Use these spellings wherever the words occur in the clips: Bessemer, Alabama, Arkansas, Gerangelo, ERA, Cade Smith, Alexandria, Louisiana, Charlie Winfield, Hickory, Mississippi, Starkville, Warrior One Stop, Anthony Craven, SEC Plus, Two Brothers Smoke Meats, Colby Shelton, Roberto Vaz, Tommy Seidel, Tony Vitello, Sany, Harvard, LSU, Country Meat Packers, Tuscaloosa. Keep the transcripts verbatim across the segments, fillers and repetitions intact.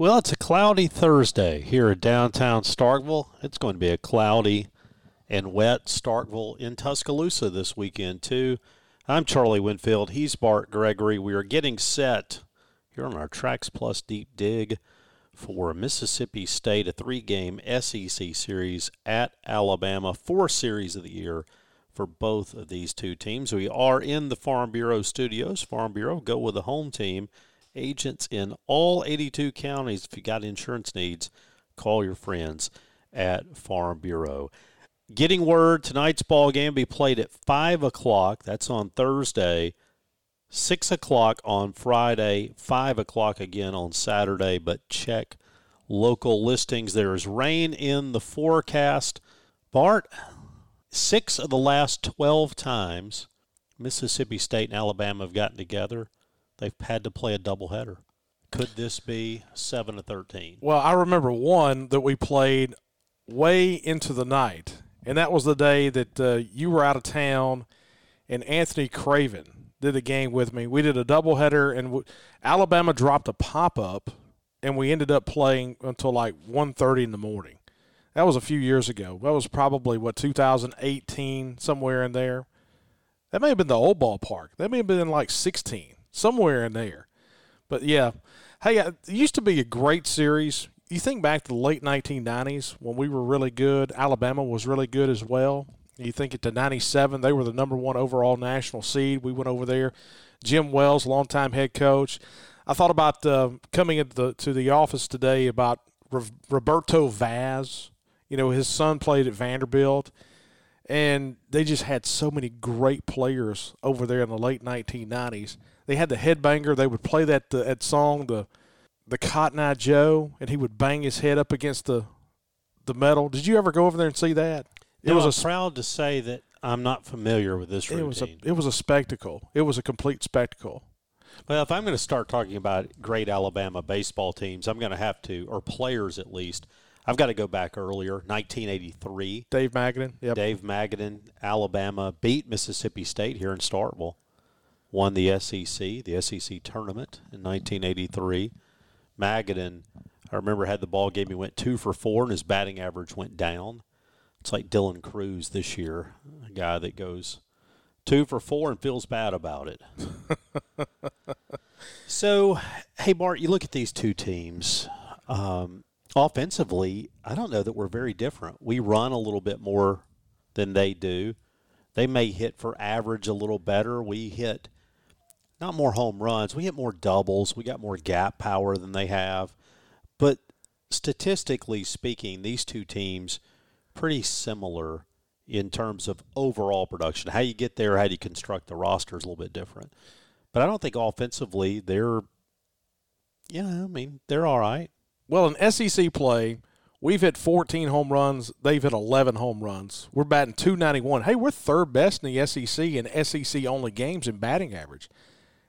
Well, it's a cloudy Thursday here in downtown Starkville. It's going to be a cloudy and wet Starkville in Tuscaloosa this weekend, too. I'm Charlie Winfield. He's Bart Gregory. We are getting set here on our TraxPlus Deep Dig for Mississippi State, a three-game S E C series at Alabama, four series of the year for both of these two teams. We are in the Farm Bureau studios. Farm Bureau, go with the home team. Agents in all eighty-two counties. If you got insurance needs, call your friends at Farm Bureau. Getting word, tonight's ball game will be played at five o'clock. That's on Thursday. six o'clock on Friday. five o'clock again on Saturday. But check local listings. There is rain in the forecast. Bart, six of the last twelve times Mississippi State and Alabama have gotten together, they've had to play a doubleheader. Could this be seven to thirteen? Well, I remember one that we played way into the night, and that was the day that uh, you were out of town and Anthony Craven did a game with me. We did a doubleheader, and w- Alabama dropped a pop-up, and we ended up playing until like one thirty in the morning. That was a few years ago. That was probably, what, two thousand eighteen, somewhere in there. That may have been the old ballpark. That may have been like sixteen. Somewhere in there. But, yeah, hey, it used to be a great series. You think back to the late nineteen nineties when we were really good. Alabama was really good as well. You think at the ninety-seven, they were the number one overall national seed. We went over there. Jim Wells, longtime head coach. I thought about uh, coming into the, to the office today about Re- Roberto Vaz. You know, his son played at Vanderbilt. And they just had so many great players over there in the late nineteen nineties. They had the headbanger. They would play that uh, that song, the the Cotton Eye Joe, and he would bang his head up against the the metal. Did you ever go over there and see that? It no, was I'm a, proud to say that I'm not familiar with this routine. It was a, it was a spectacle. It was a complete spectacle. Well, if I'm going to start talking about great Alabama baseball teams, I'm going to have to, or players at least, I've got to go back earlier, nineteen eighty-three. Dave Magadan. Yep. Dave Magadan, Alabama, beat Mississippi State here in Starkville. Won the S E C, the S E C tournament in nineteen eighty-three. Magadan, I remember, had the ball game. He went two for four, and his batting average went down. It's like Dylan Cruz this year, a guy that goes two for four and feels bad about it. So, hey, Bart, you look at these two teams. Um, offensively, I don't know that we're very different. We run a little bit more than they do. They may hit for average a little better. We hit not more home runs. We hit more doubles. We got more gap power than they have. But statistically speaking, these two teams pretty similar in terms of overall production. How you get there, how you construct the roster is a little bit different. But I don't think offensively they're, yeah, I mean, they're all right. Well, in S E C play, we've hit fourteen home runs. They've hit eleven home runs. We're batting two ninety-one. Hey, we're third best in the S E C in S E C-only games in batting average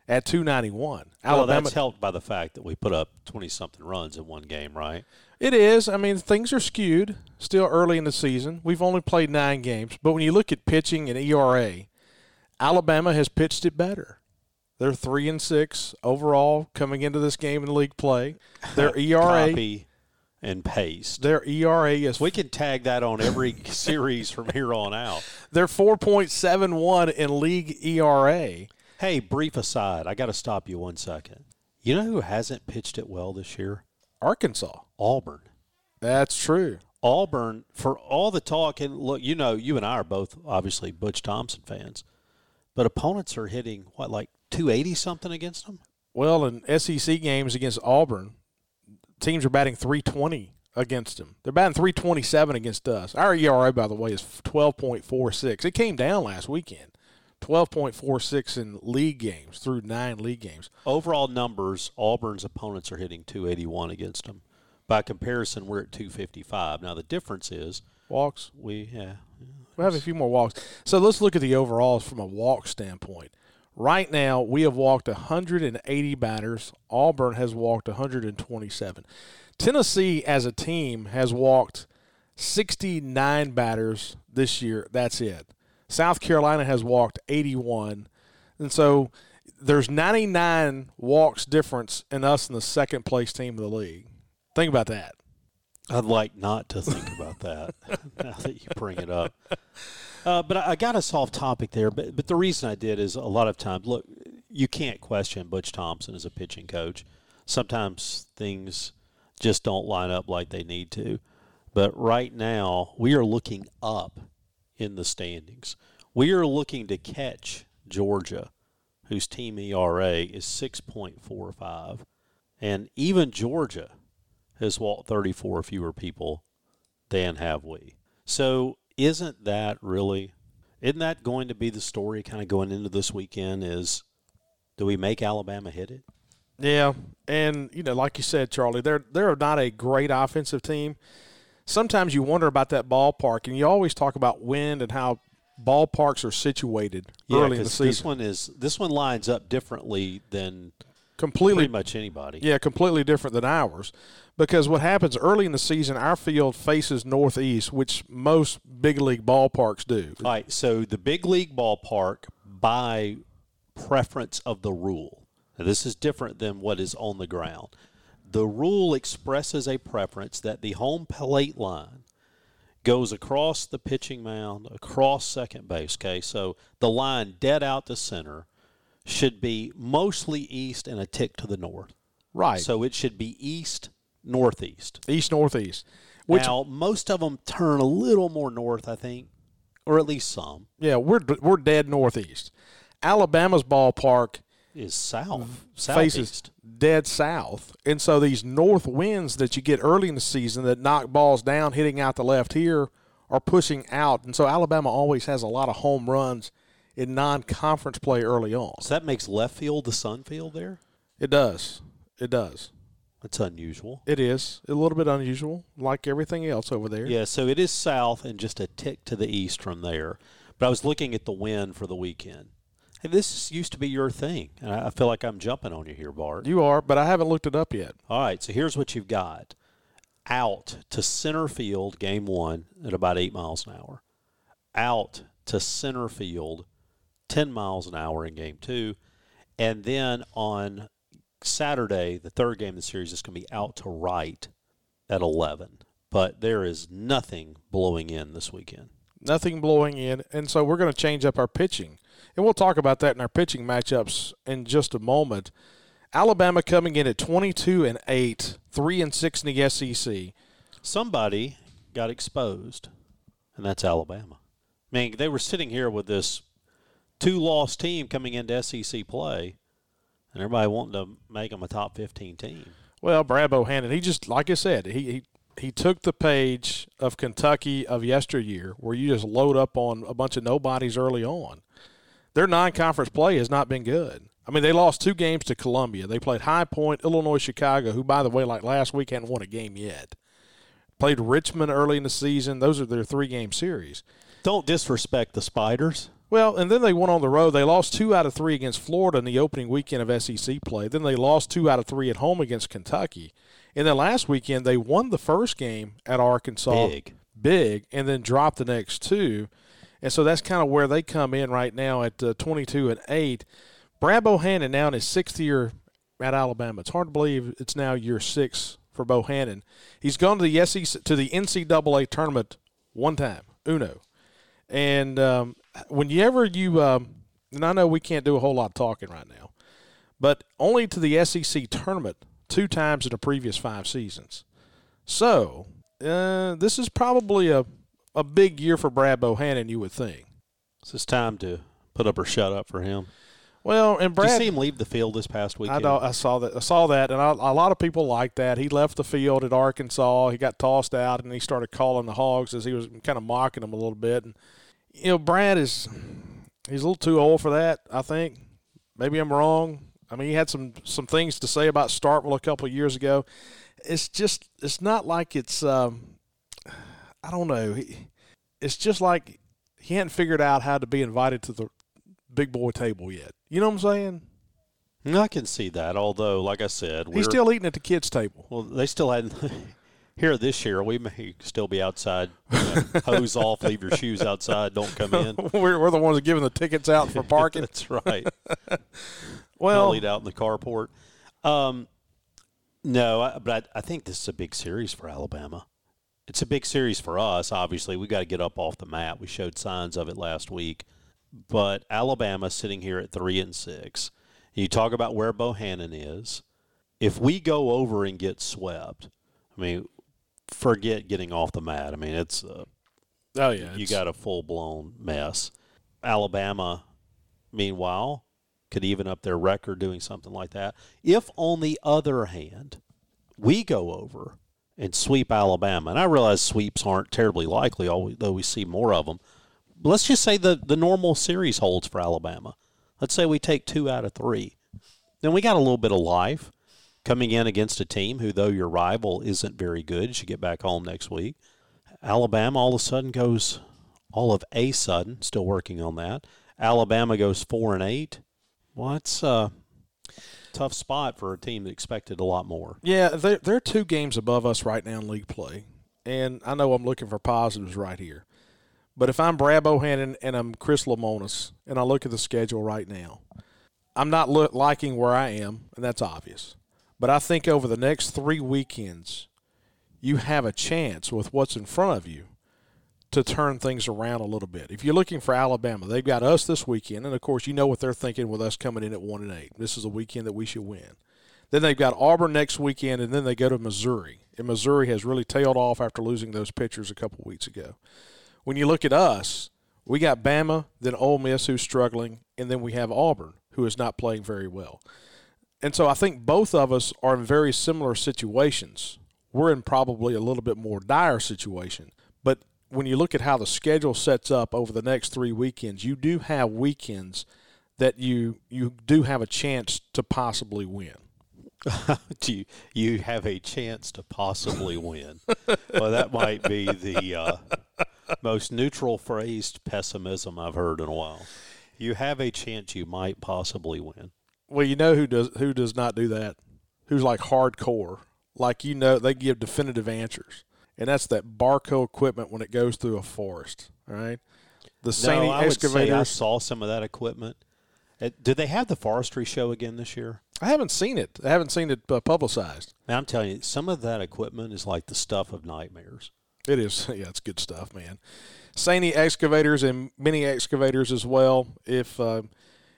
at two ninety-one. Alabama, well, that's helped by the fact that we put up twenty-something runs in one game, right? It is. I mean, things are skewed still early in the season. We've only played nine games. But when you look at pitching and E R A, Alabama has pitched it better. They're three and six overall coming into this game in league play. Their E R A – and paste. Their E R A is... We can tag that on every series from here on out. They're four point seven one in league E R A. Hey, brief aside, I got to stop you one second. You know who hasn't pitched it well this year? Arkansas. Auburn. That's true. Auburn, for all the talk, and look, you know, you and I are both obviously Butch Thompson fans, but opponents are hitting, what, like two eighty something against them? Well, in S E C games against Auburn, teams are batting three twenty against them. They're batting three twenty-seven against us. Our E R A, by the way, is twelve point four six. It came down last weekend, twelve point four six in league games through nine league games. Overall numbers, Auburn's opponents are hitting two eighty-one against them. By comparison, we're at two fifty-five. Now, the difference is walks. We, yeah, we have a few more walks. So let's look at the overalls from a walk standpoint. Right now, we have walked one hundred eighty batters. Auburn has walked one hundred twenty-seven. Tennessee, as a team, has walked sixty-nine batters this year. That's it. South Carolina has walked eighty-one. And so there's ninety-nine walks difference in us and the second-place team of the league. Think about that. I'd like not to think about that now that you bring it up. Uh, but I, I got us off topic there. But, but the reason I did is a lot of times, look, you can't question Butch Thompson as a pitching coach. Sometimes things just don't line up like they need to. But right now, we are looking up in the standings. We are looking to catch Georgia, whose team E R A is six point four five. And even Georgia has walked thirty-four fewer people than have we. So isn't that really – isn't that going to be the story kind of going into this weekend is do we make Alabama hit it? Yeah, and, you know, like you said, Charlie, they're, they're not a great offensive team. Sometimes you wonder about that ballpark, and you always talk about wind and how ballparks are situated yeah, early in the season. This one is this one lines up differently than – Completely, pretty much anybody. Yeah, completely different than ours, because what happens early in the season, our field faces northeast, which most big league ballparks do. All right, so the big league ballpark, by preference of the rule, now this is different than what is on the ground. The rule expresses a preference that the home plate line goes across the pitching mound, across second base. Okay, so the line dead out to center should be mostly east and a tick to the north. Right. So it should be east, northeast. East, northeast. Which, now, most of them turn a little more north, I think, or at least some. Yeah, we're we're dead northeast. Alabama's ballpark is south, faces southeast. Dead south. And so these north winds that you get early in the season that knock balls down, hitting out the left here, are pushing out. And so Alabama always has a lot of home runs in non-conference play early on. So that makes left field the sun field there? It does. It does. That's unusual. It is. A little bit unusual, like everything else over there. Yeah, so it is south and just a tick to the east from there. But I was looking at the wind for the weekend. Hey, this used to be your thing, and I feel like I'm jumping on you here, Bart. You are, but I haven't looked it up yet. All right, so here's what you've got. Out to center field, game one, at about eight miles an hour. Out to center field, ten miles an hour in game two. And then on Saturday, the third game of the series is going to be out to right at eleven. But there is nothing blowing in this weekend. Nothing blowing in. And so we're going to change up our pitching. And we'll talk about that in our pitching matchups in just a moment. Alabama coming in at twenty-two and eight, three and six in the S E C. Somebody got exposed, and that's Alabama. I mean, they were sitting here with this two-loss team coming into S E C play, and everybody wanting to make them a top fifteen team. Well, Brad Bohannon, he just, like I said, he, he he took the page of Kentucky of yesteryear where you just load up on a bunch of nobodies early on. Their non-conference play has not been good. I mean, they lost two games to Columbia. They played High Point, Illinois, Chicago, who, by the way, like last week, hadn't won a game yet. Played Richmond early in the season. Those are their three-game series. Don't disrespect the Spiders. Well, and then they went on the road. They lost two out of three against Florida in the opening weekend of S E C play. Then they lost two out of three at home against Kentucky. And then last weekend, they won the first game at Arkansas. Big. Big, and then dropped the next two. And so that's kind of where they come in right now at uh, twenty-two and eight. Brad Bohannon now in his sixth year at Alabama. It's hard to believe it's now year six for Bohannon. He's gone to the S E C, to the N C double A tournament one time, uno. And um, whenever you um, – and I know we can't do a whole lot of talking right now, but only to the S E C tournament two times in the previous five seasons. So uh, this is probably a, a big year for Brad Bohannon, you would think. Is this time to put up or shut up for him? Well, and Brad – did you see him leave the field this past weekend? I, I saw that, I saw that, and I, a lot of people liked that. He left the field at Arkansas. He got tossed out, and he started calling the Hogs as he was kind of mocking them a little bit. And you know, Brad is he's a little too old for that, I think. Maybe I'm wrong. I mean, he had some, some things to say about Starkville a couple of years ago. it's just it's not like it's um, I don't know. It's just like he hadn't figured out how to be invited to the big boy table yet. You know what I'm saying? I can see that, although, like I said, we're, he's still eating at the kids' table. Well, they still hadn't. Here this year, we may still be outside. You know, hose off, leave your shoes outside, don't come in. We're, we're the ones giving the tickets out for parking. That's right. Well, I'll eat out in the carport. Um, no, I, but I, I think this is a big series for Alabama. It's a big series for us, obviously. We got to get up off the mat. We showed signs of it last week. But Alabama sitting here at three and six. You talk about where Bohannon is. If we go over and get swept, I mean, forget getting off the mat. I mean, it's a, oh yeah, you got a full blown mess. Alabama, meanwhile, could even up their record doing something like that. If on the other hand, we go over and sweep Alabama, and I realize sweeps aren't terribly likely, although we see more of them. But let's just say the the normal series holds for Alabama. Let's say we take two out of three. Then we got a little bit of life coming in against a team who, though your rival isn't very good, you should get back home next week. Alabama all of a sudden goes, all of a sudden, still working on that. Alabama goes four and eight. Well, that's a tough spot for a team that expected a lot more. Yeah, they're, they're two games above us right now in league play. And I know I'm looking for positives right here. But if I'm Brad Bohannon and I'm Chris Lamonis and I look at the schedule right now, I'm not look, liking where I am, and that's obvious. But I think over the next three weekends, you have a chance with what's in front of you to turn things around a little bit. If you're looking for Alabama, they've got us this weekend, and, of course, you know what they're thinking with us coming in at one and eight. This is a weekend that we should win. Then they've got Auburn next weekend, and then they go to Missouri. And Missouri has really tailed off after losing those pitchers a couple weeks ago. When you look at us, we got Bama, then Ole Miss, who's struggling, and then we have Auburn, who is not playing very well. And so I think both of us are in very similar situations. We're in probably a little bit more dire situation. But when you look at how the schedule sets up over the next three weekends, you do have weekends that you you do have a chance to possibly win. Do you, you have a chance to possibly win. Well, that might be the uh, most neutral phrased pessimism I've heard in a while. You have a chance you might possibly win. Well, you know who does who does not do that? Who's like hardcore. Like, you know, they give definitive answers. And that's that Barco equipment when it goes through a forest, right? The Sany no, excavators. I saw some of that equipment. Did they have the forestry show again this year? I haven't seen it. I haven't seen it uh, publicized. Man, I'm telling you, some of that equipment is like the stuff of nightmares. It is. Yeah, it's good stuff, man. Sany excavators and mini excavators as well. If uh,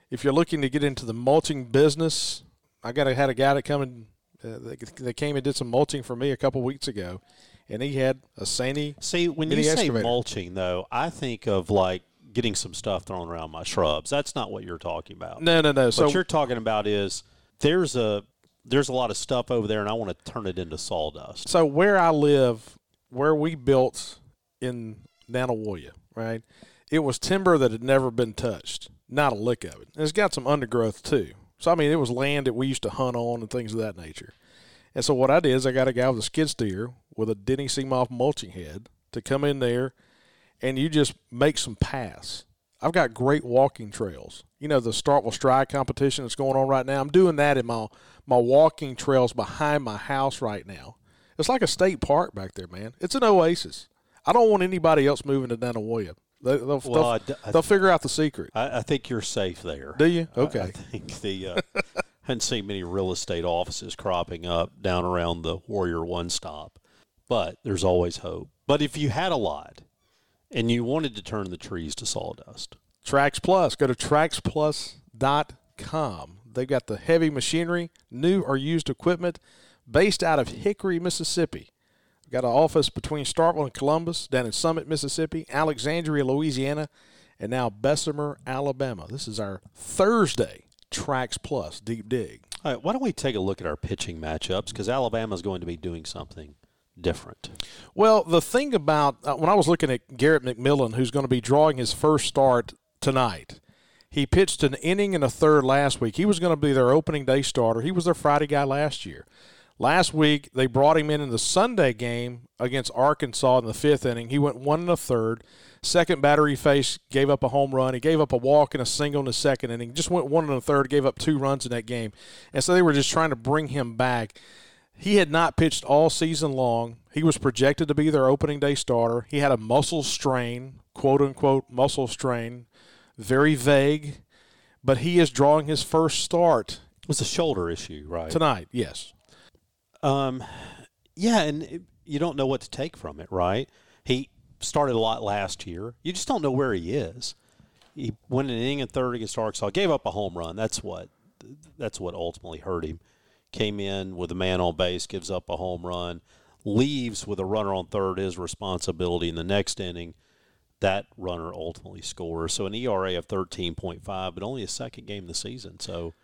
if you're looking to get into the mulching business, I got had a guy that come and uh, they, they came and did some mulching for me a couple weeks ago, and he had a Sany. See, when mini you say excavator. Mulching, though, I think of like getting some stuff thrown around my shrubs. That's not what you're talking about. No, no, no. What so, you're talking about is there's a there's a lot of stuff over there, and I want to turn it into sawdust. So where I live, where we built in Nanawoya, right, it was timber that had never been touched, not a lick of it. And it's got some undergrowth too. So, I mean, it was land that we used to hunt on and things of that nature. And so what I did is I got a guy with a skid steer with a Denny Seamoff mulching head to come in there, and you just make some paths. I've got great walking trails. You know, the Start with Stride competition that's going on right now. I'm doing that in my my walking trails behind my house right now. It's like a state park back there, man. It's an oasis. I don't want anybody else moving to Nanawoya. They, they'll, well, they'll, I, I, they'll figure out the secret. I, I think you're safe there. Do you? Okay. I, I think the uh, – I haven't seen many real estate offices cropping up down around the Warrior One Stop. But there's always hope. But if you had a lot – and you wanted to turn the trees to sawdust. TraxPlus. Go to Trax Plus dot com. They've got the heavy machinery, new or used equipment, based out of Hickory, Mississippi. We've got an office between Starkville and Columbus, down in Summit, Mississippi, Alexandria, Louisiana, and now Bessemer, Alabama. This is our Thursday TraxPlus Deep Dig. All right, why don't we take a look at our pitching matchups, because Alabama's going to be doing something different. Well, the thing about uh, when I was looking at Garrett McMillan, who's going to be drawing his first start tonight, he pitched an inning and a third last week. He was going to be their opening day starter. He was their Friday guy last year. Last week, they brought him in in the Sunday game against Arkansas in the fifth inning. He went one and a third. Second batter he faced, gave up a home run. He gave up a walk and a single in the second inning. Just went one and a third, gave up two runs in that game. And so they were just trying to bring him back. He had not pitched all season long. He was projected to be their opening day starter. He had a muscle strain, quote-unquote muscle strain, very vague. But he is drawing his first start. It was a shoulder issue, right? Tonight, yes. Um, yeah, and it, you don't know what to take from it, right? He started a lot last year. You just don't know where he is. He went an inning and third against Arkansas, gave up a home run. That's what that's what ultimately hurt him. Came in with a man on base, gives up a home run, leaves with a runner on third, his responsibility in the next inning. That runner ultimately scores. So an E R A of thirteen point five, but only his second game of the season, so –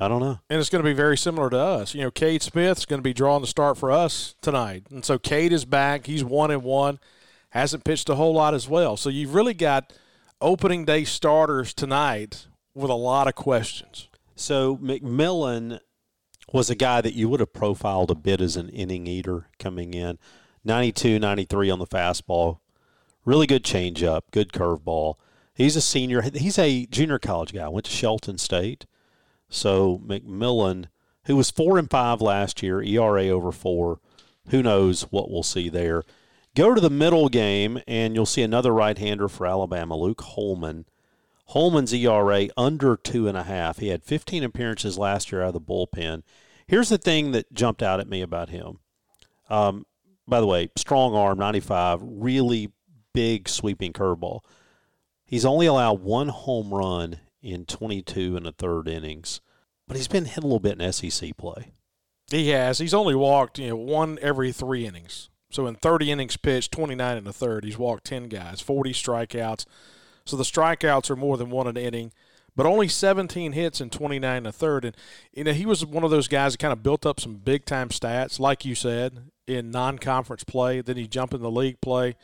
I don't know. And it's going to be very similar to us. You know, Cade Smith's going to be drawing the start for us tonight. And so Cade is back. He's one and one. Hasn't pitched a whole lot as well. So you've really got opening day starters tonight with a lot of questions. So McMillan was a guy that you would have profiled a bit as an inning eater coming in. ninety-two ninety-three on the fastball. Really good changeup, good curveball. He's a senior. He's a junior college guy. Went to Shelton State. So McMillan, who was four and five last year, E R A over four, who knows what we'll see there. Go to the middle game, and you'll see another right-hander for Alabama, Luke Holman. Holman's E R A under two and a half. He had fifteen appearances last year out of the bullpen. Here's the thing that jumped out at me about him. Um, by the way, strong arm, ninety-five, really big sweeping curveball. He's only allowed one home run in twenty-two and a third innings. But he's been hit a little bit in S E C play. He has. He's only walked, you know, one every three innings. So in thirty innings pitched, twenty-nine and a third, he's walked ten guys, forty strikeouts. So the strikeouts are more than one an inning, but only seventeen hits in twenty-nine and a third. And, you know, he was one of those guys that kind of built up some big-time stats, like you said, in non-conference play. Then he jumped in the league play.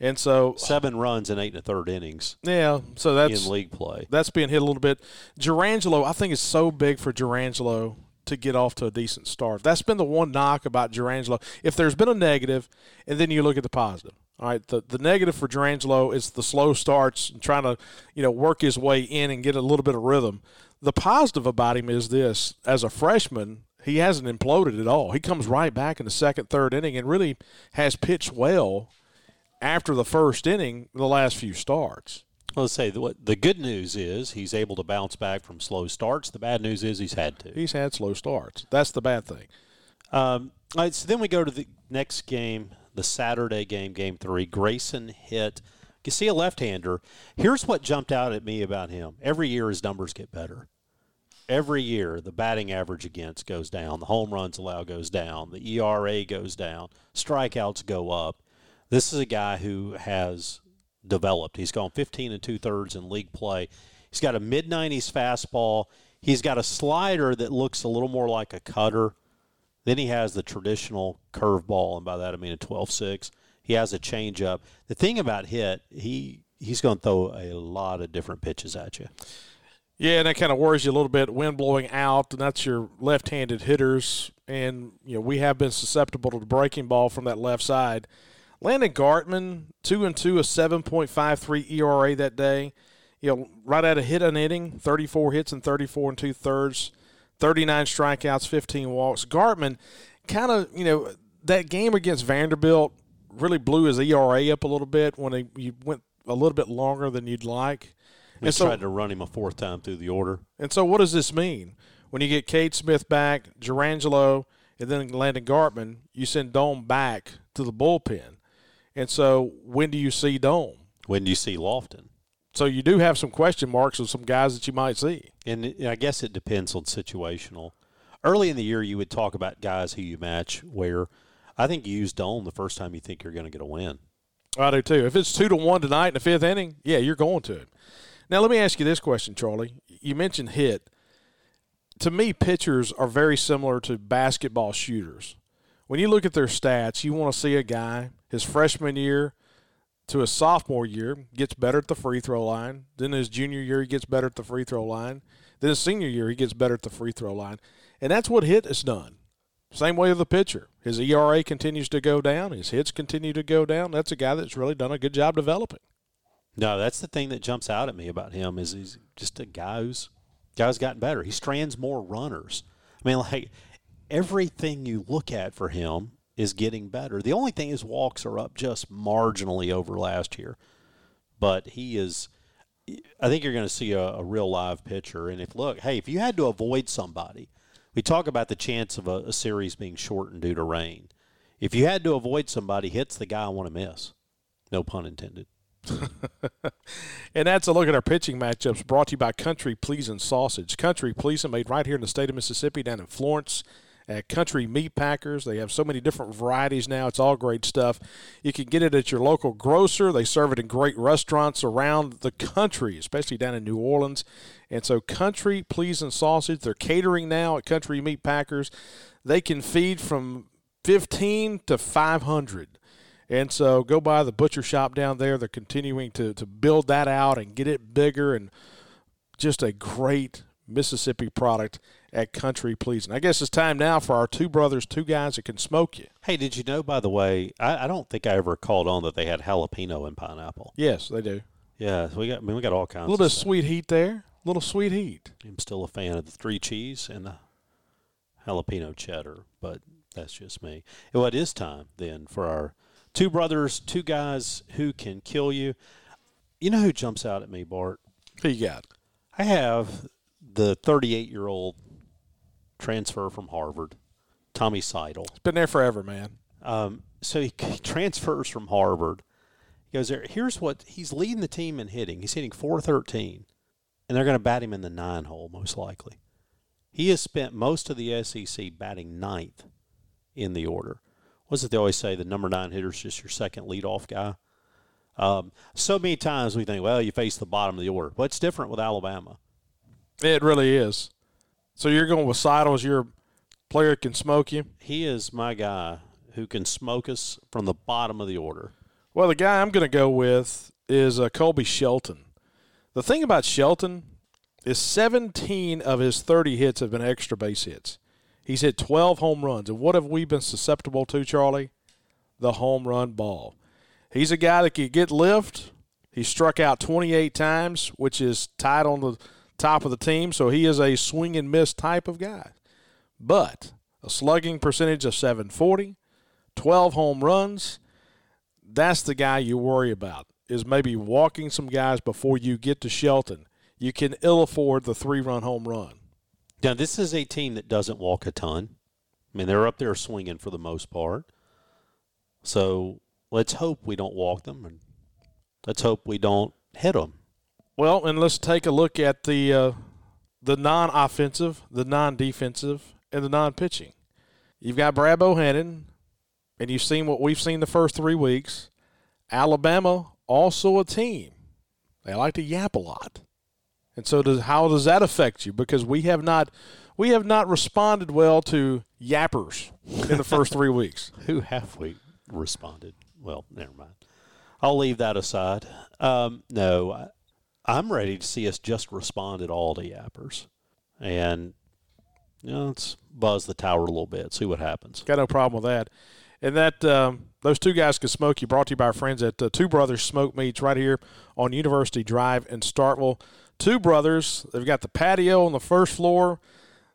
And so seven runs in eight and a third innings. Yeah, so that's in league play. That's being hit a little bit. Gerangelo, I think it's so big for Gerangelo to get off to a decent start. That's been the one knock about Gerangelo. If there's been a negative, and then you look at the positive. All right, the the negative for Gerangelo is the slow starts and trying to, you know, work his way in and get a little bit of rhythm. The positive about him is this: as a freshman, he hasn't imploded at all. He comes right back in the second, third inning and really has pitched well after the first inning, the last few starts. Let's say the, what the good news is he's able to bounce back from slow starts. The bad news is he's had to. He's had slow starts. That's the bad thing. Um, all right, so then we go to the next game, the Saturday game, game three. Grayson Hitt. You see a left-hander. Here's what jumped out at me about him. Every year his numbers get better. Every year the batting average against goes down. The home runs allowed goes down. The E R A goes down. Strikeouts go up. This is a guy who has developed. He's gone fifteen and two-thirds in league play. He's got a mid-nineties fastball. He's got a slider that looks a little more like a cutter. Then he has the traditional curveball, and by that I mean a twelve six. He has a changeup. The thing about Hitt, he, he's going to throw a lot of different pitches at you. Yeah, and that kind of worries you a little bit. Wind blowing out, and that's your left-handed hitters. And, you know, we have been susceptible to the breaking ball from that left side. Landon Gartman, two and two, a seven point five three E R A that day. You know, right at a hit an inning, thirty-four hits and thirty-four and two thirds, thirty-nine strikeouts, fifteen walks. Gartman, kind of, you know, that game against Vanderbilt really blew his E R A up a little bit when he, he went a little bit longer than you'd like. We and tried so, to run him a fourth time through the order. And so, what does this mean when you get Cade Smith back, Gerangelo, and then Landon Gartman? You send Dohm back to the bullpen. And so, when do you see Dohm? When do you see Lofton? So, you do have some question marks of some guys that you might see. And I guess it depends on situational. Early in the year, you would talk about guys who you match where I think you use Dohm the first time you think you're going to get a win. I do, too. If it's two to one tonight in the fifth inning, yeah, you're going to it. Now, let me ask you this question, Charlie. You mentioned Hitt. To me, pitchers are very similar to basketball shooters. When you look at their stats, you want to see a guy – his freshman year to his sophomore year, gets better at the free throw line. Then his junior year, he gets better at the free throw line. Then his senior year, he gets better at the free throw line. And that's what Hitt has done. Same way with the pitcher. His E R A continues to go down. His hits continue to go down. That's a guy that's really done a good job developing. No, that's the thing that jumps out at me about him is he's just a guy who's, guy who's gotten better. He strands more runners. I mean, like, everything you look at for him is getting better. The only thing is walks are up just marginally over last year. But he is – I think you're going to see a, a real live pitcher. And if look, hey, if you had to avoid somebody – we talk about the chance of a, a series being shortened due to rain. If you had to avoid somebody, hits the guy I want to miss. No pun intended. And that's a look at our pitching matchups brought to you by Country Pleasing Sausage. Country Pleasing made right here in the state of Mississippi down in Florence at Country Meat Packers. They have so many different varieties now. It's all great stuff. You can get it at your local grocer. They serve it in great restaurants around the country, especially down in New Orleans. And so Country Pleasing Sausage, they're catering now at Country Meat Packers. They can feed from fifteen to five hundred. And so go by the butcher shop down there. They're continuing to, to build that out and get it bigger, and just a great Mississippi product at Country Pleasing. I guess it's time now for our two brothers, two guys that can smoke you. Hey, did you know, by the way, I, I don't think I ever called on that they had jalapeno and pineapple. Yes, they do. Yeah, we got, I mean, we got all kinds of stuff. A little bit of sweet heat there. Little sweet heat. I'm still a fan of the three cheese and the jalapeno cheddar, but that's just me. Well, it is time then for our two brothers, two guys who can kill you. You know who jumps out at me, Bart? Who you got? I have the thirty-eight-year-old transfer from Harvard, Tommy Seidel. It's been there forever, man. Um, so he transfers from Harvard. He goes there. Here's what he's leading the team in hitting. He's hitting four thirteen. And they're going to bat him in the nine hole, most likely. He has spent most of the S E C batting ninth in the order. What's it they always say? The number nine hitter is just your second leadoff guy. Um, so many times we think, well, you face the bottom of the order. But it's different with Alabama. It really is. So you're going with Seidel as your player can smoke you? He is my guy who can smoke us from the bottom of the order. Well, the guy I'm going to go with is uh, Colby Shelton. The thing about Shelton is seventeen of his thirty hits have been extra base hits. He's hit twelve home runs. And what have we been susceptible to, Charlie? The home run ball. He's a guy that can get lift. He struck out twenty-eight times, which is tied on the top of the team. So he is a swing and miss type of guy. But a slugging percentage of seven forty, twelve home runs, that's the guy you worry about. Is maybe walking some guys before you get to Shelton. You can ill afford the three-run home run. Now, this is a team that doesn't walk a ton. I mean, they're up there swinging for the most part. So let's hope we don't walk them, and let's hope we don't hit them. Well, and let's take a look at the uh, the non-offensive, the non-defensive, and the non-pitching. You've got Brad Bohannon, and you've seen what we've seen the first three weeks. Alabama, also a team. They like to yap a lot. And so does, how does that affect you? Because we have not we have not responded well to yappers in the first three weeks. Who have we responded? Well, never mind. I'll leave that aside. Um, no, I, I'm ready to see us just respond at all to yappers. And, you know, let's buzz the tower a little bit, see what happens. Got no problem with that. And that um, those two guys can smoke you, brought to you by our friends at uh, Two Brothers Smoke Meats right here on University Drive in Starkville. Two Brothers, they've got the patio on the first floor.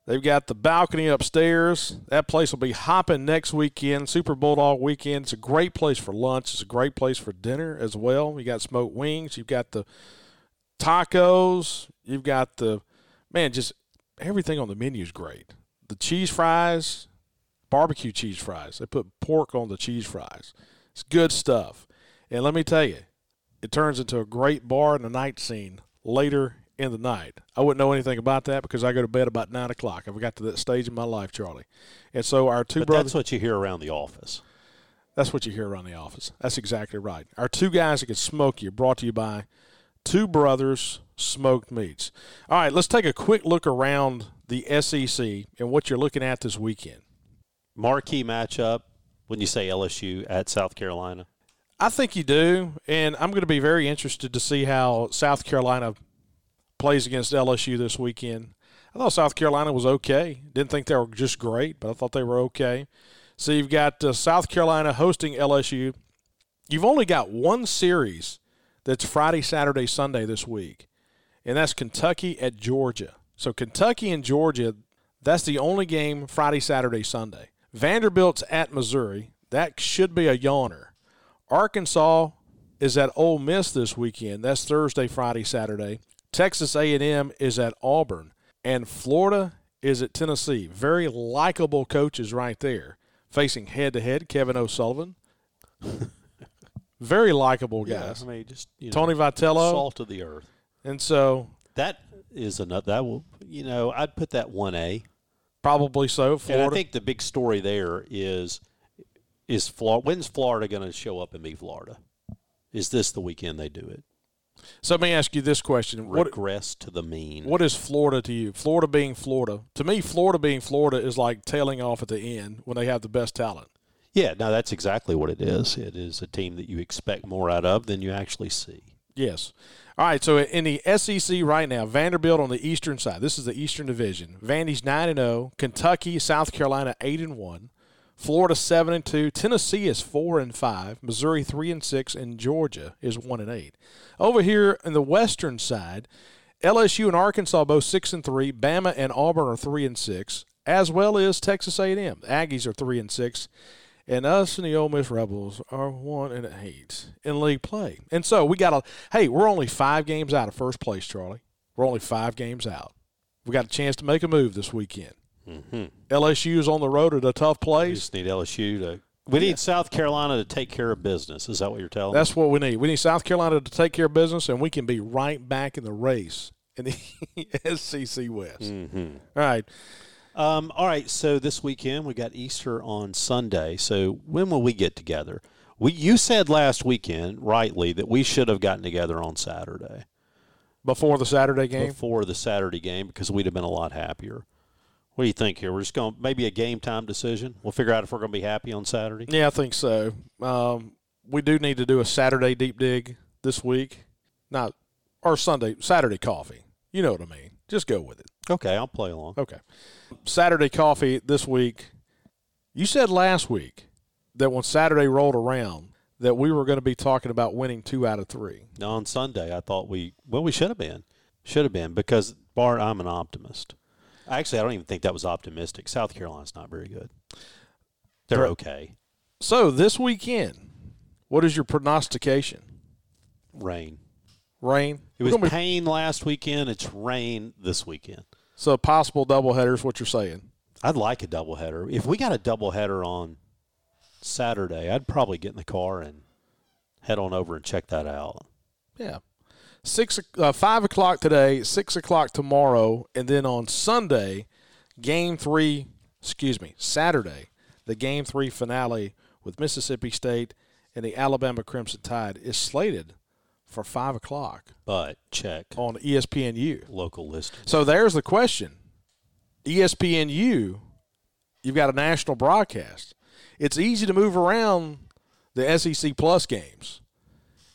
They've got the balcony upstairs. That place will be hopping next weekend, Super Bulldog weekend. It's a great place for lunch. It's a great place for dinner as well. You got smoked wings. You've got the tacos. You've got the, man, just everything on the menu is great. The cheese fries. Barbecue cheese fries. They put pork on the cheese fries. It's good stuff. And let me tell you, it turns into a great bar and a night scene later in the night. I wouldn't know anything about that because I go to bed about nine o'clock. I've got to that stage in my life, Charlie. And so our two but brothers. That's what you hear around the office. That's what you hear around the office. That's exactly right. Our two guys that can smoke you, brought to you by Two Brothers Smoked Meats. All right, let's take a quick look around the S E C and what you're looking at this weekend. Marquee matchup when you say L S U at South Carolina? I think you do, and I'm going to be very interested to see how South Carolina plays against L S U this weekend. I thought South Carolina was okay. Didn't think they were just great, but I thought they were okay. So you've got uh, South Carolina hosting L S U. You've only got one series that's Friday, Saturday, Sunday this week, and that's Kentucky at Georgia. So Kentucky and Georgia, that's the only game Friday, Saturday, Sunday. Vanderbilt's at Missouri. That should be a yawner. Arkansas is at Ole Miss this weekend. That's Thursday, Friday, Saturday. Texas A and M is at Auburn. And Florida is at Tennessee. Very likable coaches right there. Facing head-to-head, Kevin O'Sullivan. Very likable guys. Yeah, I mean, just, you know, Tony Vitello. Salt of the earth. And so that is another. That will, you know, I'd put that one A. Probably so. Florida. And I think the big story there is, is Florida, when's Florida going to show up and be Florida? Is this the weekend they do it? So let me ask you this question. Regress what, to the mean. What is Florida to you? Florida being Florida. To me, Florida being Florida is like tailing off at the end when they have the best talent. Yeah, no, that's exactly what it is. It is a team that you expect more out of than you actually see. Yes. All right, so in the S E C right now, Vanderbilt on the eastern side. This is the Eastern Division. Vandy's nine and oh, Kentucky, South Carolina eight and one, Florida seven and two, Tennessee is four and five, Missouri three and six, and Georgia is one and eight. Over here in the western side, L S U and Arkansas both six and three, Bama and Auburn are three and six, as well as Texas A and M. Aggies are three and six. And us and the Ole Miss Rebels are one and eight in league play. And so we got a hey, we're only five games out of first place, Charlie. We're only five games out. We got a chance to make a move this weekend. Mm-hmm. L S U is on the road at a tough place. We just need L S U to. We yeah. need South Carolina to take care of business. Is that what you're telling? That's me? What we need. We need South Carolina to take care of business, and we can be right back in the race in the S E C West. Mm-hmm. All right. Um, all right, so this weekend we got Easter on Sunday. So when will we get together? We you said last weekend, rightly, that we should have gotten together on Saturday. Before the Saturday game? Before the Saturday game, because we'd have been a lot happier. What do you think here? We're just going to maybe a game time decision. We'll figure out if we're going to be happy on Saturday. Yeah, I think so. Um, we do need to do a Saturday deep dig this week. Not or Sunday Saturday coffee. You know what I mean? Just go with it. Okay, I'll play along. Okay. Saturday coffee this week. You said last week that when Saturday rolled around that we were going to be talking about winning two out of three. Now on Sunday, I thought we – well, we should have been. Should have been because, Bart, I'm an optimist. Actually, I don't even think that was optimistic. South Carolina's not very good. They're okay. So this weekend, what is your prognostication? Rain. Rain. It was pain last weekend. It's rain this weekend. So possible doubleheader is what you're saying. I'd like a doubleheader. If we got a doubleheader on Saturday, I'd probably get in the car and head on over and check that out. Yeah. Six, uh, five o'clock today, six o'clock tomorrow, and then on Sunday, game three, excuse me, Saturday, the game three finale with Mississippi State and the Alabama Crimson Tide is slated for five o'clock. But check. On E S P N U. Local list. So there's the question. E S P N U, you've got a national broadcast. It's easy to move around the S E C Plus games.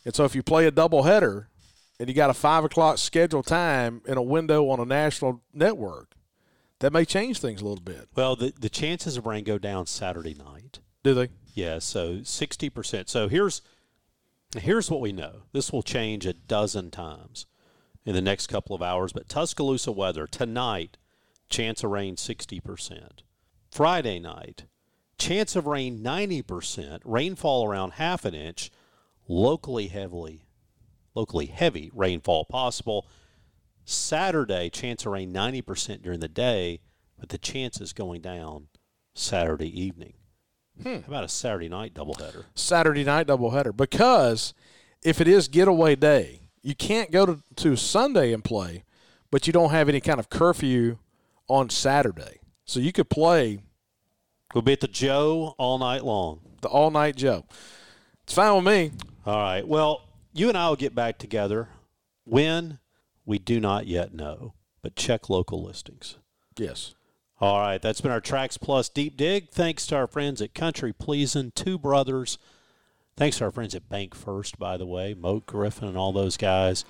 And so if you play a doubleheader and you got a five o'clock schedule time in a window on a national network, that may change things a little bit. Well, the, the chances of rain go down Saturday night. Do they? Yeah, so sixty percent. So here's – Here's what we know. This will change a dozen times in the next couple of hours. But Tuscaloosa weather, tonight, chance of rain sixty percent. Friday night, chance of rain ninety percent. Rainfall around half an inch. Locally heavily, locally heavy rainfall possible. Saturday, chance of rain ninety percent during the day, but the chance is going down Saturday evening. Hmm. How about a Saturday night doubleheader? Saturday night doubleheader. Because if it is getaway day, you can't go to, to Sunday and play, but you don't have any kind of curfew on Saturday. So you could play. We'll be at the Joe all night long. The all-night Joe. It's fine with me. All right. Well, you and I will get back together. When? We do not yet know. But check local listings. Yes. All right, that's been our TraxPlus Deep Dig. Thanks to our friends at Country Pleasing, Two Brothers. Thanks to our friends at Bank First, by the way, Moat Griffin and all those guys.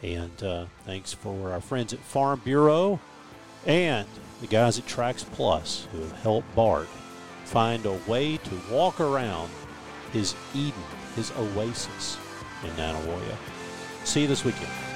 And uh, thanks for our friends at Farm Bureau. and the guys at TraxPlus who have helped Bart find a way to walk around his Eden, his oasis in Nanawoya. See you this weekend.